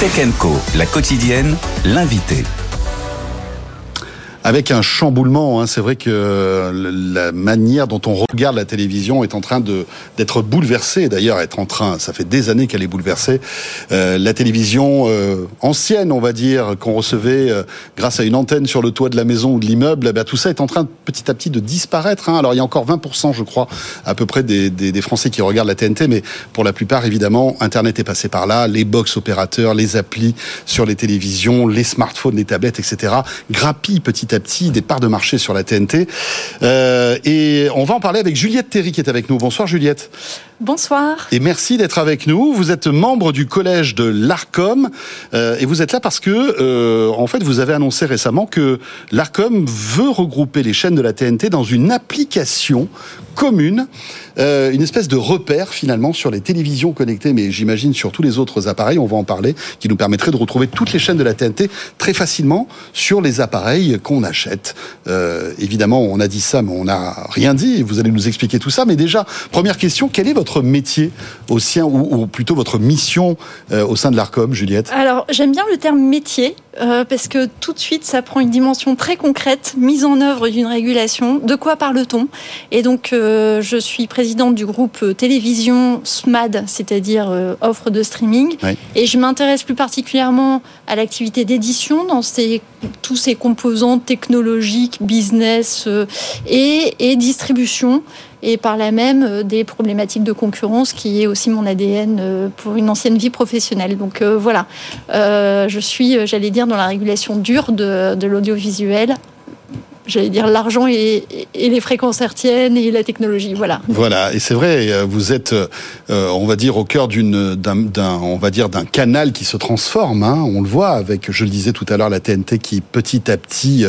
Tech & Co, la quotidienne, l'invité. Avec un chamboulement, c'est vrai que la manière dont on regarde la télévision est en train d'être bouleversée. D'ailleurs, ça fait des années qu'elle est bouleversée. La télévision ancienne, on va dire, qu'on recevait grâce à une antenne sur le toit de la maison ou de l'immeuble, tout ça est en train petit à petit de disparaître. Alors, il y a encore 20%, je crois, à peu près des Français qui regardent la TNT, mais pour la plupart, évidemment, Internet est passé par là, les box opérateurs, les applis sur les télévisions, les smartphones, les tablettes, etc. grappillent petit à petit des parts de marché sur la TNT. Et on va en parler avec Juliette Théry qui est avec nous. Bonsoir Juliette. Bonsoir. Et merci d'être avec nous. Vous êtes membre du collège de l'Arcom et vous êtes là parce que en fait vous avez annoncé récemment que l'Arcom veut regrouper les chaînes de la TNT dans une application commune, une espèce de repère finalement sur les télévisions connectées, mais j'imagine sur tous les autres appareils, on va en parler, qui nous permettrait de retrouver toutes les chaînes de la TNT très facilement sur les appareils qu'on achète. Évidemment, on a dit ça, mais on n'a rien dit. Vous allez nous expliquer tout ça. Mais déjà, première question, quel est votre métier au sein, ou plutôt votre mission au sein de l'Arcom, Juliette? Alors, j'aime bien le terme métier parce que tout de suite, ça prend une dimension très concrète, mise en œuvre d'une régulation. De quoi parle-t-on? Et donc, je suis présidente du groupe télévision SMAD, c'est-à-dire offre de streaming. Oui. Et je m'intéresse plus particulièrement à l'activité d'édition dans tous ces composants technologique, business et distribution, et par là même des problématiques de concurrence qui est aussi mon ADN pour une ancienne vie professionnelle. Donc voilà, je suis, j'allais dire, dans la régulation dure de l'audiovisuel. J'allais dire l'argent et les fréquences hertziennes et la technologie, voilà. Voilà, et c'est vrai, vous êtes, on va dire, au cœur d'un canal qui se transforme. On le voit avec, je le disais tout à l'heure, la TNT qui petit à petit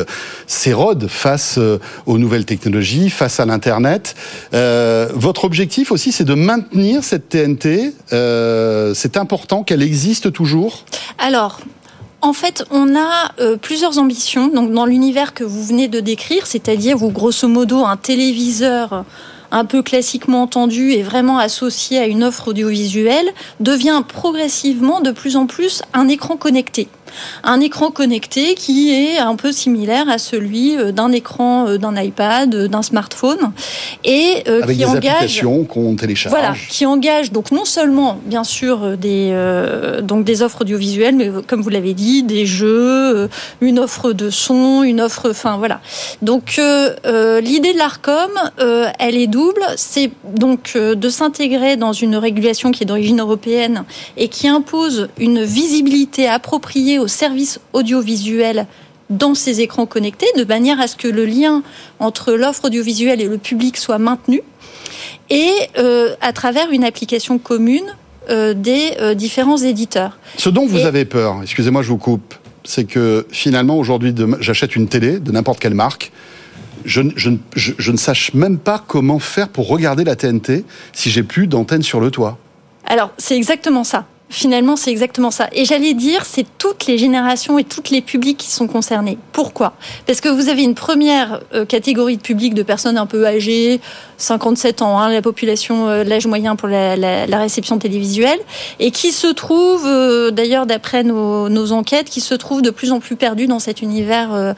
s'érode face aux nouvelles technologies, face à l'internet. Votre objectif aussi, c'est de maintenir cette TNT. C'est important qu'elle existe toujours. Alors. En fait, on a plusieurs ambitions. Donc, dans l'univers que vous venez de décrire, c'est-à-dire, grosso modo, un téléviseur un peu classiquement entendu et vraiment associé à une offre audiovisuelle devient progressivement de plus en plus un écran connecté. Un écran connecté qui est un peu similaire à celui d'un écran, d'un iPad, d'un smartphone, et avec qui engage des applications qu'on télécharge. Voilà, qui engage donc non seulement bien sûr des offres audiovisuelles, mais comme vous l'avez dit, des jeux, une offre de son, une offre, enfin voilà. Donc l'idée de l'Arcom, elle est double, c'est donc de s'intégrer dans une régulation qui est d'origine européenne et qui impose une visibilité appropriée aux services audiovisuels dans ces écrans connectés, de manière à ce que le lien entre l'offre audiovisuelle et le public soit maintenu, et à travers une application commune des différents éditeurs. Ce dont vous avez peur, excusez-moi, je vous coupe, c'est que finalement aujourd'hui, j'achète une télé de n'importe quelle marque, je ne sache même pas comment faire pour regarder la TNT si j'ai plus d'antenne sur le toit. Alors, c'est exactement ça. Finalement, c'est exactement ça. Et j'allais dire, c'est toutes les générations et tous les publics qui sont concernés. Pourquoi ? Parce que vous avez une première catégorie de public de personnes un peu âgées, 57 ans, la population, l'âge moyen pour la réception télévisuelle, et qui se trouve, d'ailleurs d'après nos enquêtes, qui se trouve de plus en plus perdus dans cet univers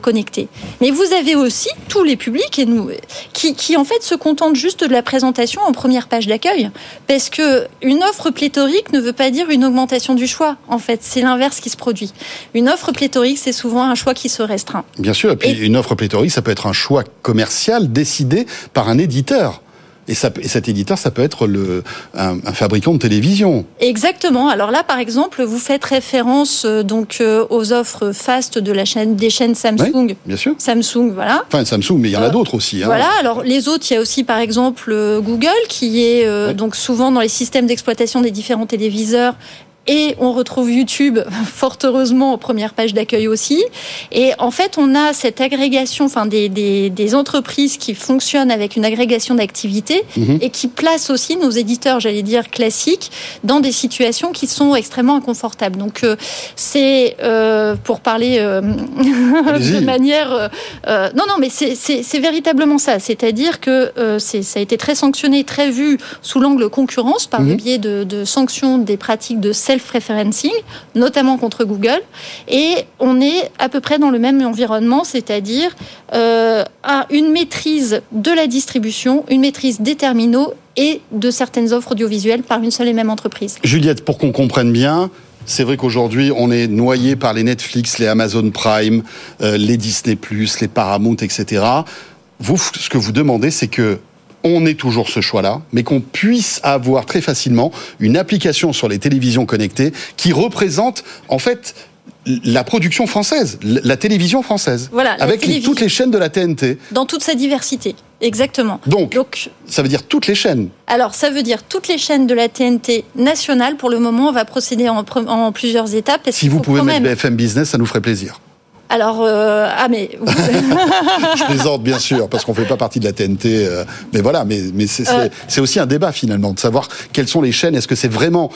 connecté. Mais vous avez aussi tous les publics et nous, qui en fait se contentent juste de la présentation en première page d'accueil, parce que une offre pléthorique ne veut pas dire une augmentation du choix. En fait, c'est l'inverse qui se produit. Une offre pléthorique, c'est souvent un choix qui se restreint. Bien sûr, et puis une offre pléthorique, ça peut être un choix commercial décidé par un éditeur. Et cet éditeur, ça peut être un fabricant de télévision. Exactement. Alors là, par exemple, vous faites référence aux offres FAST des chaînes Samsung. Oui, bien sûr. Samsung, voilà. Enfin, Samsung, mais il y en a d'autres aussi. Voilà. Alors les autres, il y a aussi, par exemple, Google, qui est donc souvent dans les systèmes d'exploitation des différents téléviseurs. Et on retrouve YouTube, fort heureusement, en première page d'accueil aussi. Et en fait, on a cette agrégation, enfin des entreprises qui fonctionnent avec une agrégation d'activités et qui placent aussi nos éditeurs, j'allais dire classiques, dans des situations qui sont extrêmement inconfortables. Donc pour parler de manière, mais c'est véritablement ça. C'est-à-dire que ça a été très sanctionné, très vu sous l'angle concurrence par le biais de sanctions des pratiques de self self-referencing, notamment contre Google, et on est à peu près dans le même environnement, c'est-à-dire une maîtrise de la distribution, une maîtrise des terminaux et de certaines offres audiovisuelles par une seule et même entreprise. Juliette, pour qu'on comprenne bien, c'est vrai qu'aujourd'hui, on est noyé par les Netflix, les Amazon Prime, les Disney+, les Paramount, etc. Vous, ce que vous demandez, c'est que on ait toujours ce choix-là, mais qu'on puisse avoir très facilement une application sur les télévisions connectées qui représente, en fait, la production française, la télévision française, voilà, avec toutes les chaînes de la TNT. Dans toute sa diversité, exactement. Donc, ça veut dire toutes les chaînes. Alors, ça veut dire toutes les chaînes de la TNT nationale. Pour le moment, on va procéder en plusieurs étapes. Parce si vous pouvez mettre BFM Business, ça nous ferait plaisir. Alors, je plaisante bien sûr, parce qu'on fait pas partie de la TNT, mais voilà, mais c'est aussi un débat finalement, de savoir quelles sont les chaînes, est-ce que c'est vraiment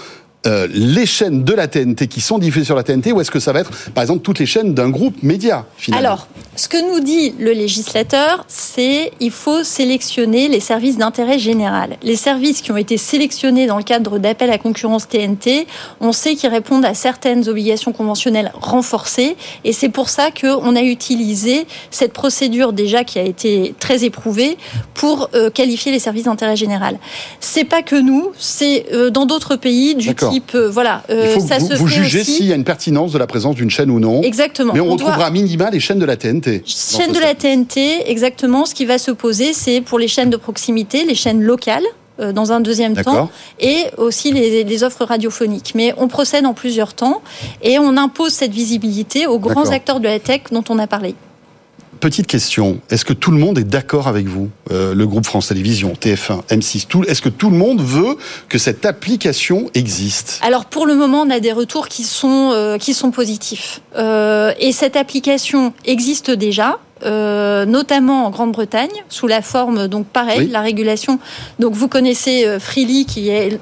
les chaînes de la TNT qui sont diffusées sur la TNT, ou est-ce que ça va être, par exemple, toutes les chaînes d'un groupe média, finalement ? Alors, ce que nous dit le législateur, c'est qu'il faut sélectionner les services d'intérêt général. Les services qui ont été sélectionnés dans le cadre d'appels à concurrence TNT, on sait qu'ils répondent à certaines obligations conventionnelles renforcées, et c'est pour ça qu'on a utilisé cette procédure déjà qui a été très éprouvée pour qualifier les services d'intérêt général. C'est pas que nous, c'est dans d'autres pays du D'accord. type voilà, il faut ça vous, se vous fait jugez aussi. S'il y a une pertinence de la présence d'une chaîne ou non. Exactement. Mais on retrouvera à minima les chaînes de la TNT. Chaînes de la TNT, exactement. Ce qui va se poser, c'est pour les chaînes de proximité, les chaînes locales, dans un deuxième D'accord. temps, et aussi les offres radiophoniques. Mais on procède en plusieurs temps et on impose cette visibilité aux grands D'accord. acteurs de la tech dont on a parlé. Petite question, est-ce que tout le monde est d'accord avec vous ? Le groupe France Télévisions, TF1, M6, est-ce que tout le monde veut que cette application existe ? Alors pour le moment, on a des retours qui sont positifs. Et cette application existe déjà. Notamment en Grande-Bretagne, sous la forme, donc pareil, oui. la régulation. Donc vous connaissez Freely, qui est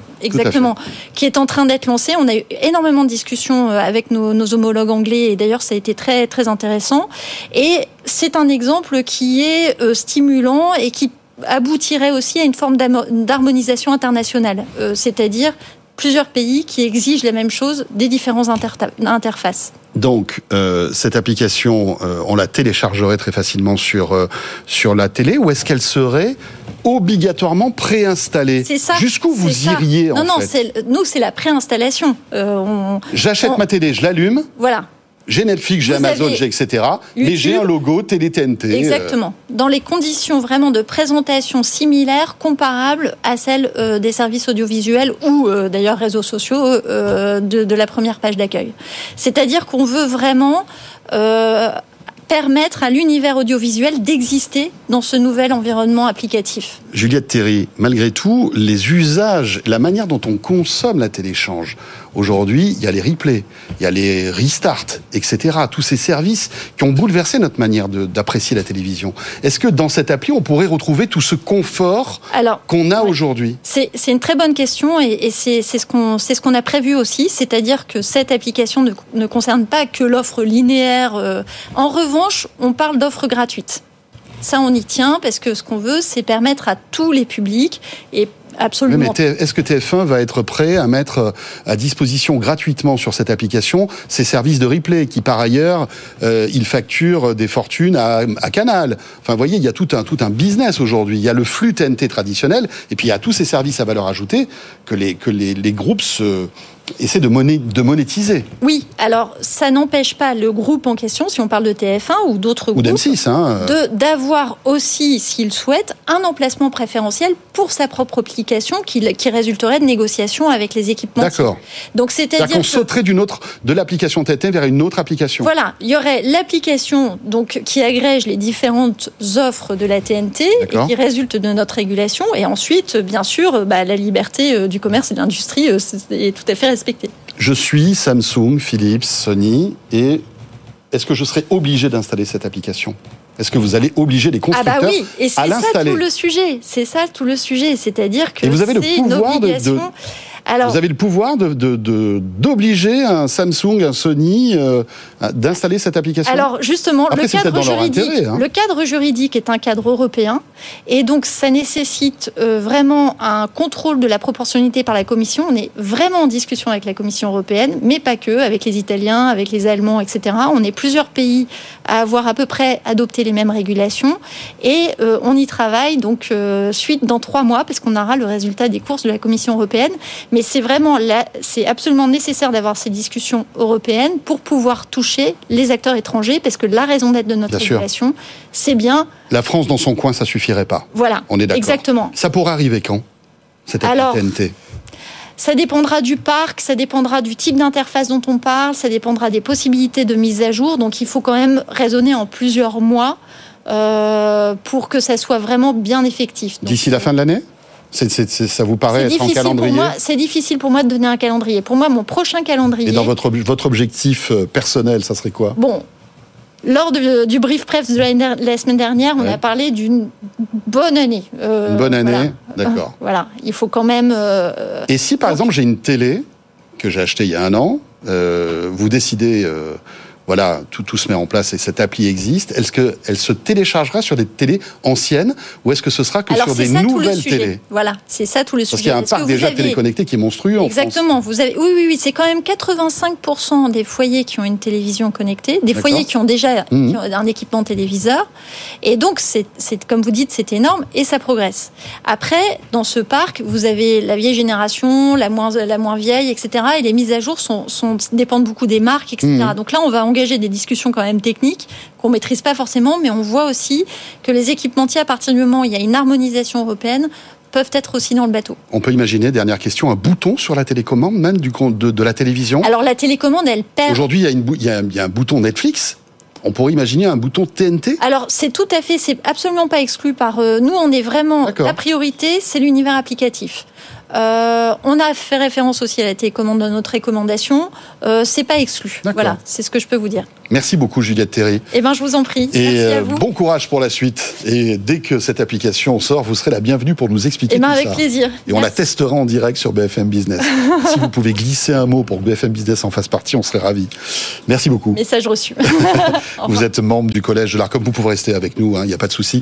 en train d'être lancé. On a eu énormément de discussions avec nos homologues anglais, et d'ailleurs ça a été très très intéressant. Et c'est un exemple qui est stimulant et qui aboutirait aussi à une forme d'harmonisation internationale, c'est-à-dire plusieurs pays qui exigent la même chose des différentes interfaces. Donc, cette application, on la téléchargerait très facilement sur la télé, ou est-ce qu'elle serait obligatoirement préinstallée ? C'est ça. Jusqu'où vous iriez, en fait ? Non, nous, c'est la préinstallation. J'achète ma télé, je l'allume. Voilà. J'ai Netflix, j'ai Amazon, j'ai etc. YouTube. Mais j'ai un logo télé-TNT. Exactement. Dans les conditions vraiment de présentation similaires, comparables à celles des services audiovisuels ou d'ailleurs réseaux sociaux de la première page d'accueil. C'est-à-dire qu'on veut vraiment permettre à l'univers audiovisuel d'exister dans ce nouvel environnement applicatif. Juliette Théry, malgré tout, les usages, la manière dont on consomme la télé change. Aujourd'hui, il y a les replays, il y a les restarts, etc. Tous ces services qui ont bouleversé notre manière d'apprécier la télévision. Est-ce que dans cette appli, on pourrait retrouver tout ce confort qu'on a aujourd'hui ? C'est une très bonne question et c'est ce qu'on a prévu aussi. C'est-à-dire que cette application ne concerne pas que l'offre linéaire. En revanche, on parle d'offres gratuites. Ça, on y tient parce que ce qu'on veut, c'est permettre à tous les publics et absolument. Mais est-ce que TF1 va être prêt à mettre à disposition gratuitement sur cette application ces services de replay qui, par ailleurs, ils facturent des fortunes à Canal ? Enfin, vous voyez, il y a tout un business aujourd'hui. Il y a le flux TNT traditionnel et puis il y a tous ces services à valeur ajoutée que les groupes essaie de monétiser. Oui, alors ça n'empêche pas le groupe en question, si on parle de TF1 ou d'autres groupes, d'M6, d'avoir aussi, s'il souhaite, un emplacement préférentiel pour sa propre application qui résulterait de négociations avec les équipements. D'accord. Donc c'est-à-dire qu'on sauterait de l'application TNT vers une autre application. Voilà, il y aurait l'application donc qui agrège les différentes offres de la TNT D'accord. et qui résulte de notre régulation, et ensuite, bien sûr, la liberté du commerce et de l'industrie est tout à fait respecter. Je suis Samsung, Philips, Sony, et est-ce que je serai obligé d'installer cette application ? Est-ce que vous allez obliger les constructeurs à l'installer ? C'est ça tout le sujet. C'est-à-dire que et vous avez le pouvoir de Alors, vous avez le pouvoir d'obliger un Samsung, un Sony d'installer cette application. Alors justement, le cadre juridique est un cadre européen et donc ça nécessite vraiment un contrôle de la proportionnalité par la Commission. On est vraiment en discussion avec la Commission européenne, mais pas que, avec les Italiens, avec les Allemands, etc. On est plusieurs pays à avoir à peu près adopté les mêmes régulations et on y travaille donc suite dans 3 mois parce qu'on aura le résultat des courses de la Commission européenne. Mais c'est vraiment là, c'est absolument nécessaire d'avoir ces discussions européennes pour pouvoir toucher les acteurs étrangers, parce que la raison d'être de notre régulation, c'est bien... La France dans son coin, ça suffirait pas. Voilà. On est d'accord. Exactement. Ça pourra arriver quand, cette TNT ? Ça dépendra du parc, ça dépendra du type d'interface dont on parle, ça dépendra des possibilités de mise à jour. Donc il faut quand même raisonner en plusieurs mois pour que ça soit vraiment bien effectif. Donc, d'ici la fin de l'année ? Ça vous paraît être en calendrier ? C'est difficile pour moi de donner un calendrier. Pour moi, mon prochain calendrier... Et dans votre objectif personnel, ça serait quoi ? Bon, lors du brief pref de la semaine dernière, on a parlé d'une bonne année. Une bonne année, voilà. D'accord. Voilà, il faut quand même... Et si, par exemple, j'ai une télé que j'ai achetée il y a 1 an, vous décidez... Voilà, tout se met en place et cette appli existe. Est-ce qu'elle se téléchargera sur des télés anciennes ou est-ce que ce sera que sur des nouvelles télés ? Voilà, c'est ça tout le sujet. Parce qu'il y a un parc déjà téléconnecté qui est monstrueux en France. Exactement. Oui, c'est quand même 85% des foyers qui ont une télévision connectée, des foyers qui ont déjà qui ont un équipement téléviseur. Et donc, c'est, comme vous dites, c'est énorme et ça progresse. Après, dans ce parc, vous avez la vieille génération, la moins vieille, etc. Et les mises à jour dépendent beaucoup des marques, etc. Donc là, on va engager des discussions quand même techniques qu'on ne maîtrise pas forcément, mais on voit aussi que les équipementiers, à partir du moment où il y a une harmonisation européenne, peuvent être aussi dans le bateau. On peut imaginer, dernière question, un bouton sur la télécommande, même de la télévision ? Alors la télécommande, elle perd... Aujourd'hui, il y a un bouton Netflix ? On pourrait imaginer un bouton TNT ? Alors, c'est absolument pas exclu par nous. On est vraiment... D'accord. La priorité, c'est l'univers applicatif. On a fait référence aussi à la télécommande dans notre recommandation. C'est pas exclu. D'accord. Voilà, c'est ce que je peux vous dire. Merci beaucoup, Juliette Théry. Eh ben, je vous en prie. Et merci à vous. Bon courage pour la suite. Et dès que cette application sort, vous serez la bienvenue pour nous expliquer tout ça. Avec plaisir. Et on la testera en direct sur BFM Business. Si vous pouvez glisser un mot pour que BFM Business en fasse partie, on serait ravis. Merci beaucoup. Message reçu. Vous êtes membre du collège de l'Arcom. Vous pouvez rester avec nous, il n'y a pas de souci.